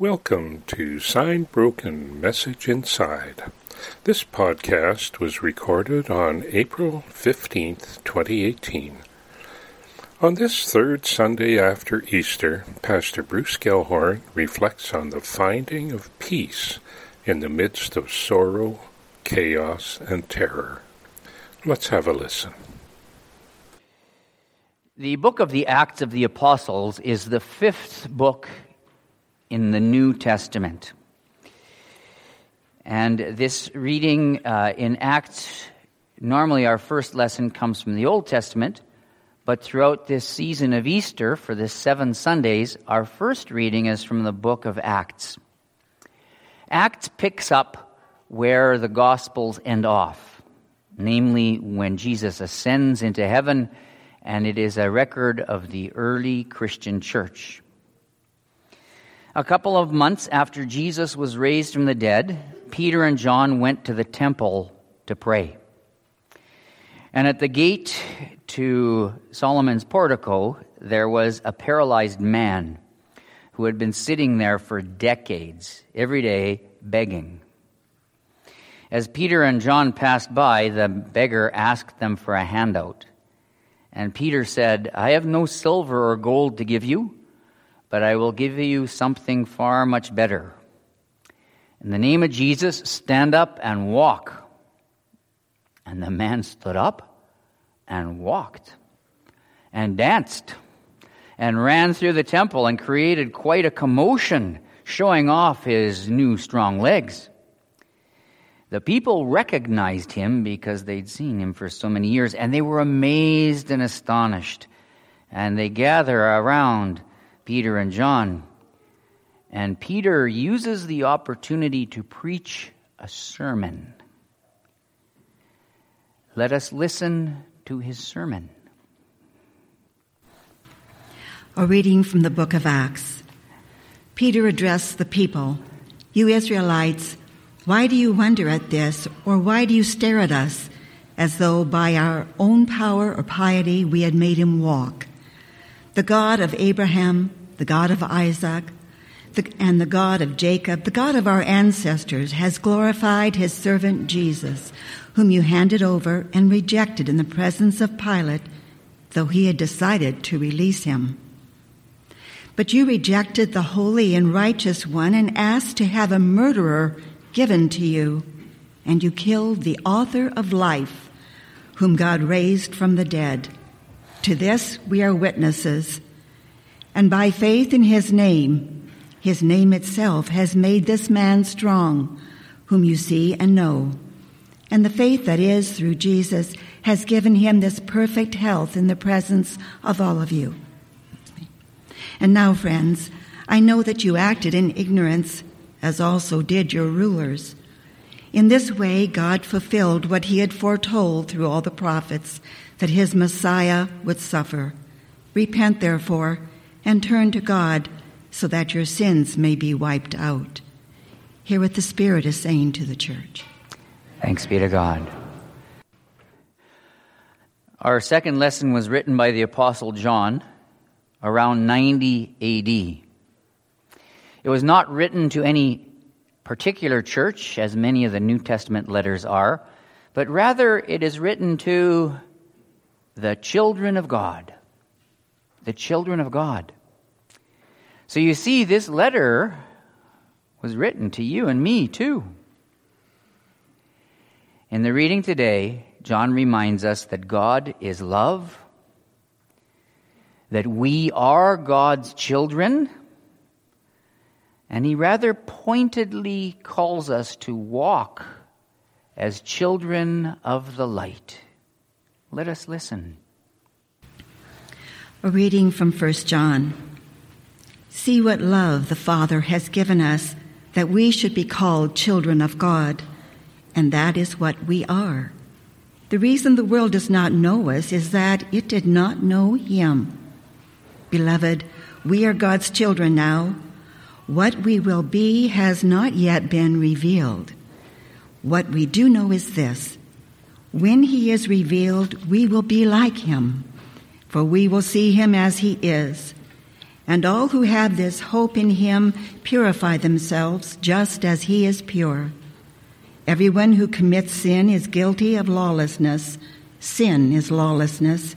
Welcome to Sign Broken Message Inside. This podcast was recorded on April 15th, 2018. On this third Sunday after Easter, Pastor Bruce Gelhorn reflects on the finding of peace in the midst of sorrow, chaos, and terror. Let's have a listen. The book of the Acts of the Apostles is the fifth book in the New Testament. And this reading in Acts, normally our first lesson comes from the Old Testament, but throughout this season of Easter, for the 7 Sundays, our first reading is from the book of Acts. Acts picks up where the Gospels end off, namely when Jesus ascends into heaven, and it is a record of the early Christian church. A couple of months after Jesus was raised from the dead, Peter and John went to the temple to pray. And at the gate to Solomon's portico, there was a paralyzed man who had been sitting there for decades, every day begging. As Peter and John passed by, the beggar asked them for a handout. And Peter said, "I have no silver or gold to give you, but I will give you something far much better. In the name of Jesus, stand up and walk." And the man stood up and walked and danced and ran through the temple and created quite a commotion, showing off his new strong legs. The people recognized him because they'd seen him for so many years, and they were amazed and astonished. And they gather around Peter and John, and Peter uses the opportunity to preach a sermon. Let us listen to his sermon. A reading from the book of Acts. Peter addressed the people, "You Israelites, why do you wonder at this, or why do you stare at us, as though by our own power or piety we had made him walk? The God of Abraham, the God of Isaac, and the God of Jacob, the God of our ancestors, has glorified his servant Jesus, whom you handed over and rejected in the presence of Pilate, though he had decided to release him. But you rejected the holy and righteous one and asked to have a murderer given to you, and you killed the author of life, whom God raised from the dead. To this we are witnesses. And by faith in his name itself has made this man strong, whom you see and know. And the faith that is through Jesus has given him this perfect health in the presence of all of you. And now, friends, I know that you acted in ignorance, as also did your rulers. In this way, God fulfilled what he had foretold through all the prophets, that his Messiah would suffer. Repent, therefore, and turn to God, so that your sins may be wiped out." Hear what the Spirit is saying to the church. Thanks be to God. Our second lesson was written by the Apostle John around 90 A.D. It was not written to any particular church, as many of the New Testament letters are, but rather it is written to the children of God. The children of God. So you see, this letter was written to you and me too. In the reading today, John reminds us that God is love, that we are God's children, and he rather pointedly calls us to walk as children of the light. Let us listen. A reading from 1 John. "See what love the Father has given us, that we should be called children of God, and that is what we are. The reason the world does not know us is that it did not know him. Beloved, we are God's children now. What we will be has not yet been revealed. What we do know is this: when he is revealed, we will be like him, for we will see him as he is. And all who have this hope in him purify themselves just as he is pure. Everyone who commits sin is guilty of lawlessness. Sin is lawlessness.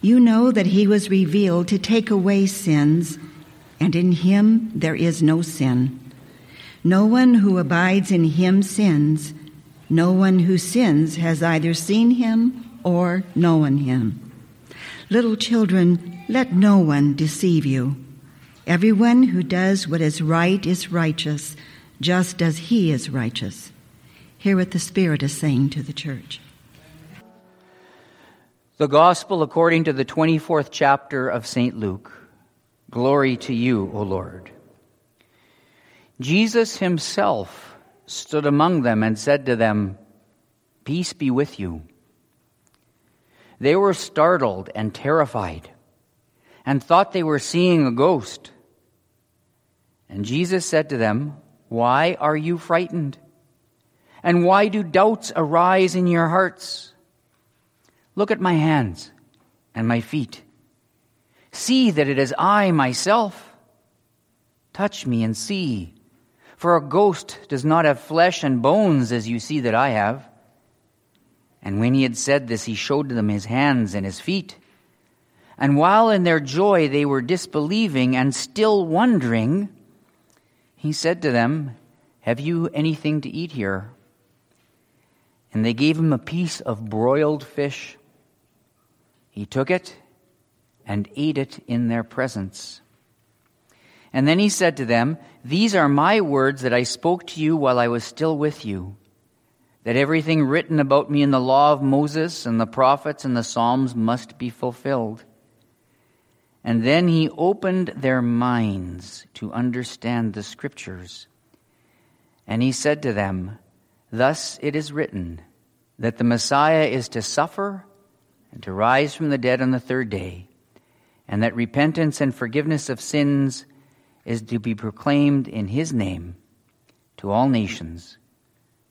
You know that he was revealed to take away sins, and in him there is no sin. No one who abides in him sins. No one who sins has either seen him or known him. Little children, let no one deceive you. Everyone who does what is righteous, just as he is righteous. Hear what the Spirit is saying to the church. The Gospel according to the 24th chapter of St. Luke. Glory to you, O Lord. Jesus himself stood among them and said to them, "Peace be with you." They were startled and terrified and thought they were seeing a ghost. And Jesus said to them, "Why are you frightened? And why do doubts arise in your hearts? Look at my hands and my feet. See that it is I myself. Touch me and see, for a ghost does not have flesh and bones as you see that I have." And when he had said this, he showed them his hands and his feet. And while in their joy they were disbelieving and still wondering, he said to them, "Have you anything to eat here?" And they gave him a piece of broiled fish. He took it and ate it in their presence. And then he said to them, "These are my words that I spoke to you while I was still with you, that everything written about me in the law of Moses and the prophets and the Psalms must be fulfilled." And then he opened their minds to understand the Scriptures. And he said to them, "Thus it is written that the Messiah is to suffer and to rise from the dead on the third day, and that repentance and forgiveness of sins is to be proclaimed in his name to all nations,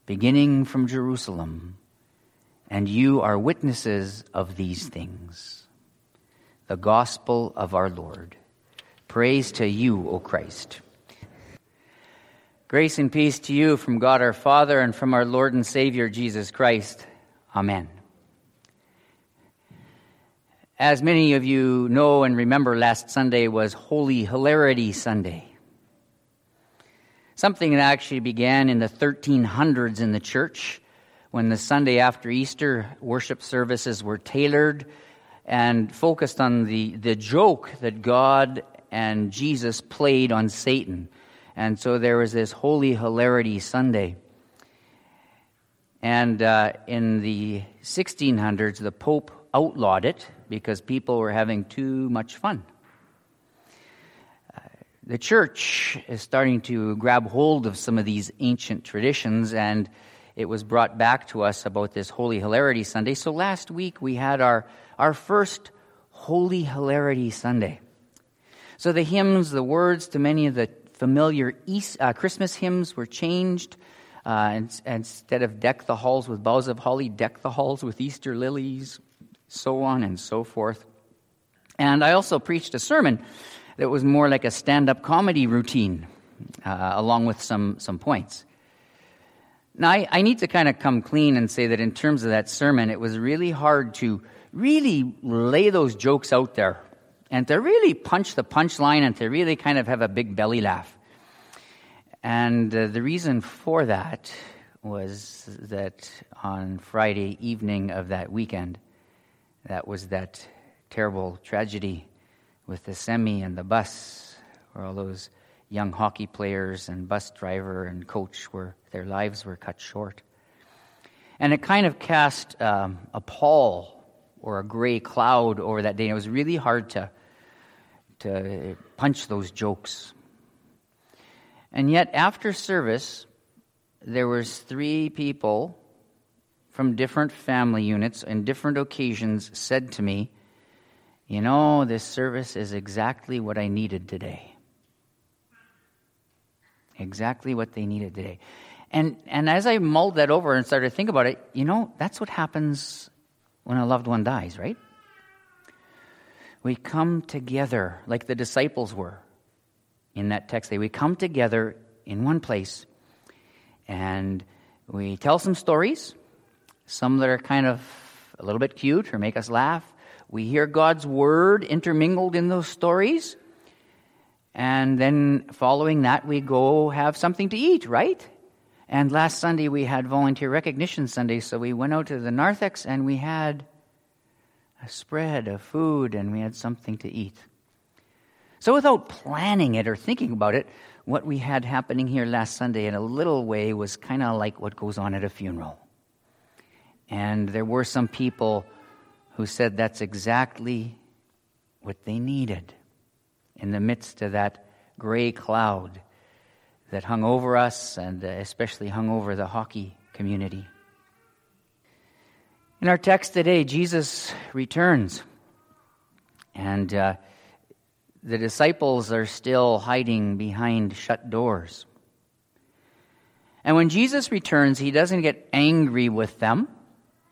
beginning from Jerusalem, and you are witnesses of these things." The Gospel of our Lord. Praise to you, O Christ. Grace and peace to you from God our Father and from our Lord and Savior Jesus Christ. Amen. As many of you know and remember, last Sunday was Holy Hilarity Sunday. Something that actually began in the 1300s in the church, when the Sunday after Easter worship services were tailored and focused on the joke that God and Jesus played on Satan. And so there was this Holy Hilarity Sunday. And in the 1600s, the Pope outlawed it because people were having too much fun. The church is starting to grab hold of some of these ancient traditions, and it was brought back to us about this Holy Hilarity Sunday. So last week we had our first Holy Hilarity Sunday. So the hymns, the words to many of the familiar Christmas hymns were changed. And instead of "Deck the halls with boughs of holly," "Deck the halls with Easter lilies," so on and so forth. And I also preached a sermon that was more like a stand-up comedy routine, along with some points. Now, I need to kind of come clean and say that in terms of that sermon, it was really hard to really lay those jokes out there and to really punch the punchline and to really kind of have a big belly laugh. And the reason for that was that on Friday evening of that weekend, that was that terrible tragedy with the semi and the bus, where all those young hockey players and bus driver and coach their lives were cut short. And it kind of cast a pall or a gray cloud over that day. And it was really hard to punch those jokes. And yet after service, there was three people from different family units and different occasions said to me, "You know, this service is exactly what I needed today." Exactly what they needed today. And as I mulled that over and started to think about it, you know, that's what happens when a loved one dies, right? We come together like the disciples were in that text. We come together in one place and we tell some stories, some that are kind of a little bit cute or make us laugh. We hear God's word intermingled in those stories. And then following that, we go have something to eat, right? And last Sunday, we had Volunteer Recognition Sunday, so we went out to the narthex and we had a spread of food and we had something to eat. So without planning it or thinking about it, what we had happening here last Sunday in a little way was kind of like what goes on at a funeral. And there were some people who said that's exactly what they needed in the midst of that gray cloud that hung over us and especially hung over the hockey community. In our text today, Jesus returns, and the disciples are still hiding behind shut doors. And when Jesus returns, he doesn't get angry with them.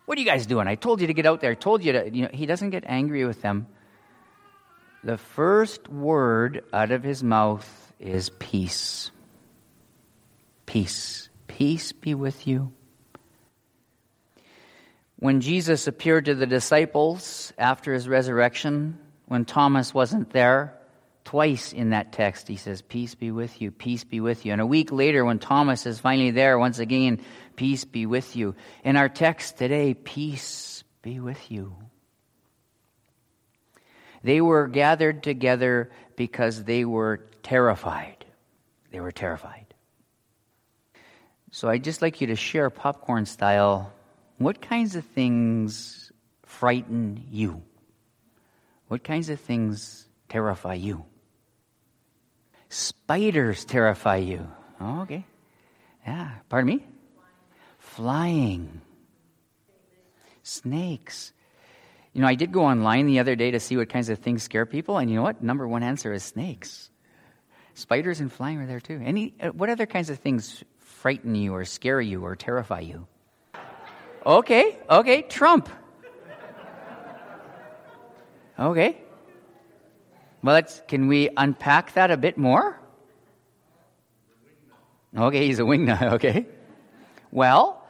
What are you guys doing? I told you to get out there. I told you to, he doesn't get angry with them. The first word out of his mouth is peace. Peace. Peace be with you. When Jesus appeared to the disciples after his resurrection, when Thomas wasn't there, twice in that text he says, peace be with you, peace be with you. And a week later when Thomas is finally there, once again, peace be with you. In our text today, peace be with you. They were gathered together because they were terrified. They were terrified. So I'd just like you to share popcorn style. What kinds of things frighten you? What kinds of things terrify you? Spiders terrify you. Oh, okay. Yeah. Pardon me? Flying. Snakes. You know, I did go online the other day to see what kinds of things scare people, and you know what? Number one answer is snakes. Spiders and flying are there too. What other kinds of things frighten you or scare you or terrify you? Okay, Trump. Okay. Well, can we unpack that a bit more? Okay, he's a wingnut, okay. Well,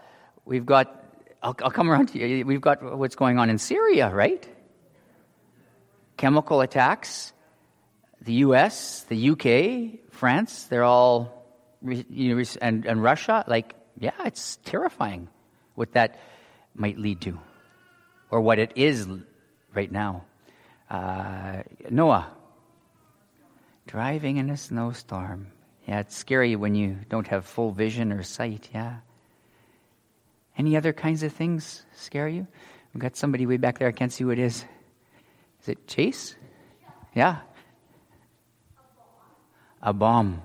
we've got, I'll come around to you, we've got what's going on in Syria, right? Chemical attacks, the U.S., the U.K., France, they're all, and Russia, it's terrifying. What that might lead to, or what it is right now. Noah, driving in a snowstorm. Yeah, it's scary when you don't have full vision or sight, yeah. Any other kinds of things scare you? We've got somebody way back there, I can't see who it is. Is it Chase? Yeah. A bomb.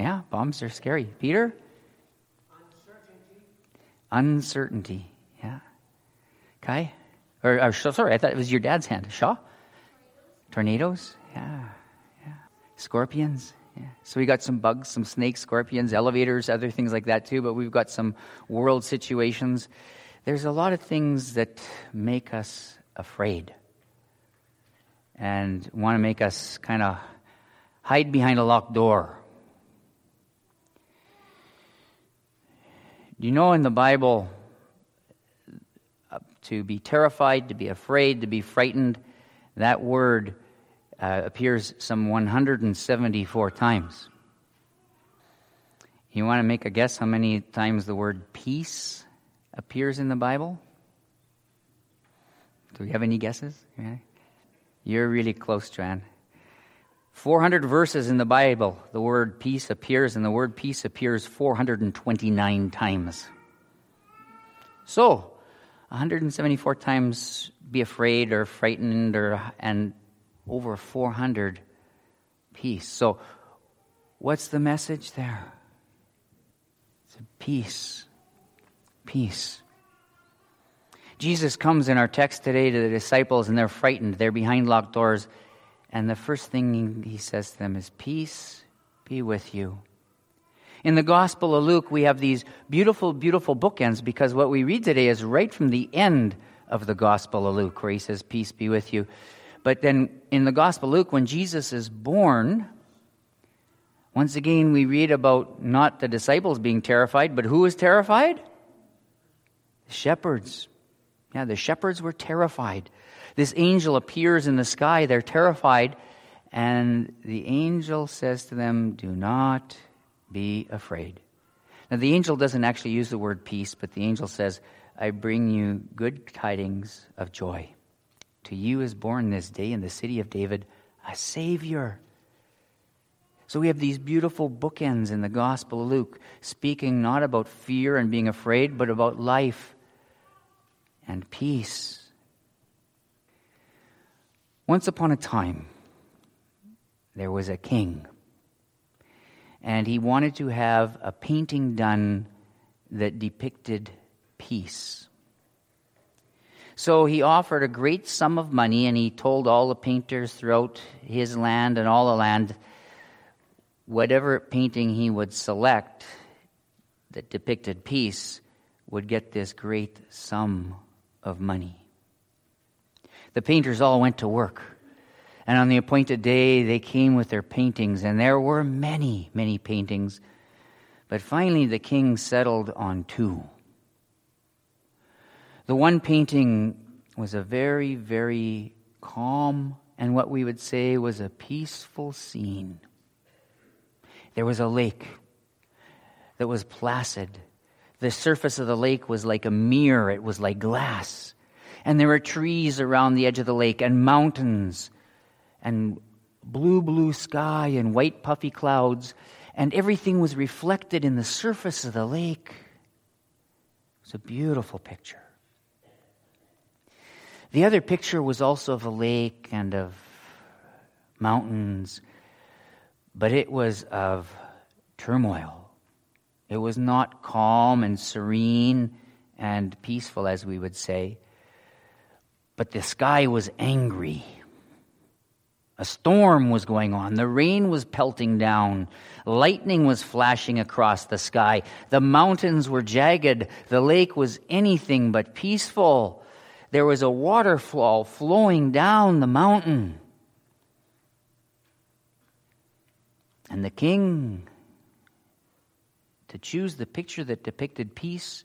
Yeah, bombs are scary. Peter? Uncertainty, yeah. Kai? Or sorry, I thought it was your dad's hand. Shaw? Tornadoes? Yeah. Scorpions? Yeah. So we got some bugs, some snakes, scorpions, elevators, other things like that too, but we've got some world situations. There's a lot of things that make us afraid and want to make us kind of hide behind a locked door. You know, in the Bible, to be terrified, to be afraid, to be frightened, that word appears some 174 times. You want to make a guess how many times the word peace appears in the Bible? Do we have any guesses? Yeah. You're really close, Joanne. 400 verses in the Bible, the word peace appears, and the word peace appears 429 times. So, 174 times be afraid or frightened, and over 400 peace. So, what's the message there? It's peace. Peace. Jesus comes in our text today to the disciples, and they're frightened. They're behind locked doors. And the first thing he says to them is, peace be with you. In the Gospel of Luke, we have these beautiful, beautiful bookends, because what we read today is right from the end of the Gospel of Luke, where he says, peace be with you. But then in the Gospel of Luke, when Jesus is born, once again we read about not the disciples being terrified, but who was terrified? The shepherds. Yeah, the shepherds were terrified. This angel appears in the sky. They're terrified. And the angel says to them, "Do not be afraid." Now, the angel doesn't actually use the word peace, but the angel says, "I bring you good tidings of joy. To you is born this day in the city of David a Savior." So we have these beautiful bookends in the Gospel of Luke, speaking not about fear and being afraid, but about life and peace. Once upon a time, there was a king, and he wanted to have a painting done that depicted peace. So he offered a great sum of money, and he told all the painters throughout his land and all the land, whatever painting he would select that depicted peace would get this great sum of money. The painters all went to work, and on the appointed day they came with their paintings, and there were many, many paintings, but finally the king settled on two. The one painting was a very, very calm and what we would say was a peaceful scene. There was a lake that was placid. The surface of the lake was like a mirror. It was like glass. And there were trees around the edge of the lake and mountains and blue, blue sky and white, puffy clouds. And everything was reflected in the surface of the lake. It's a beautiful picture. The other picture was also of a lake and of mountains, but it was of turmoil. It was not calm and serene and peaceful, as we would say, but the sky was angry. A storm was going on. The rain was pelting down. Lightning was flashing across the sky. The mountains were jagged. The lake was anything but peaceful. There was a waterfall flowing down the mountain. And the king, to choose the picture that depicted peace,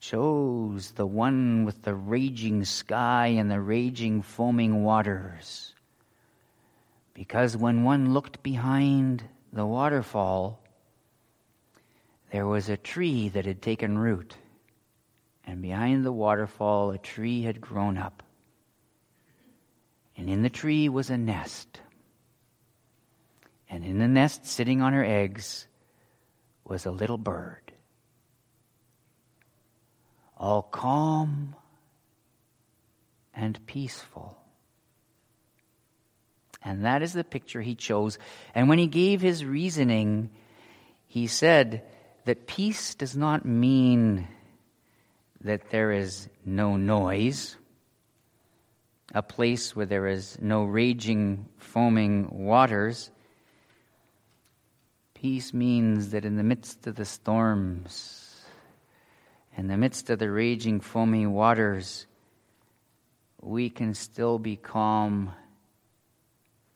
chose the one with the raging sky and the raging foaming waters. Because when one looked behind the waterfall, there was a tree that had taken root. And behind the waterfall, a tree had grown up. And in the tree was a nest. And in the nest, sitting on her eggs, was a little bird. All calm and peaceful. And that is the picture he chose. And when he gave his reasoning, he said that peace does not mean that there is no noise, a place where there is no raging, foaming waters. Peace means that in the midst of the storms, in the midst of the raging, foaming waters, we can still be calm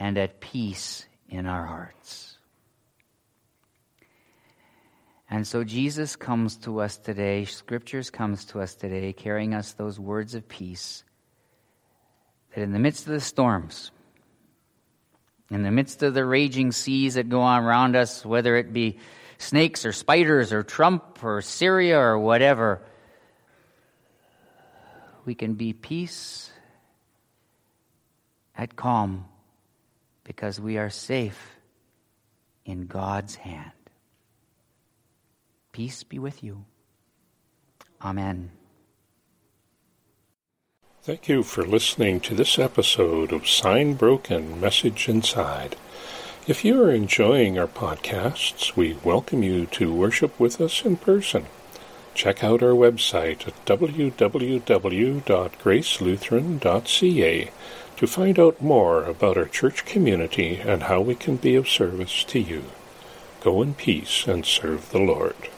and at peace in our hearts. And so Jesus comes to us today, Scriptures comes to us today, carrying us those words of peace, that in the midst of the storms, in the midst of the raging seas that go on around us, whether it be snakes or spiders or Trump or Syria or whatever, we can be peace at calm because we are safe in God's hand. Peace be with you. Amen. Thank you for listening to this episode of Sign Broken, Message Inside. If you are enjoying our podcasts, we welcome you to worship with us in person. Check out our website at www.gracelutheran.ca to find out more about our church community and how we can be of service to you. Go in peace and serve the Lord.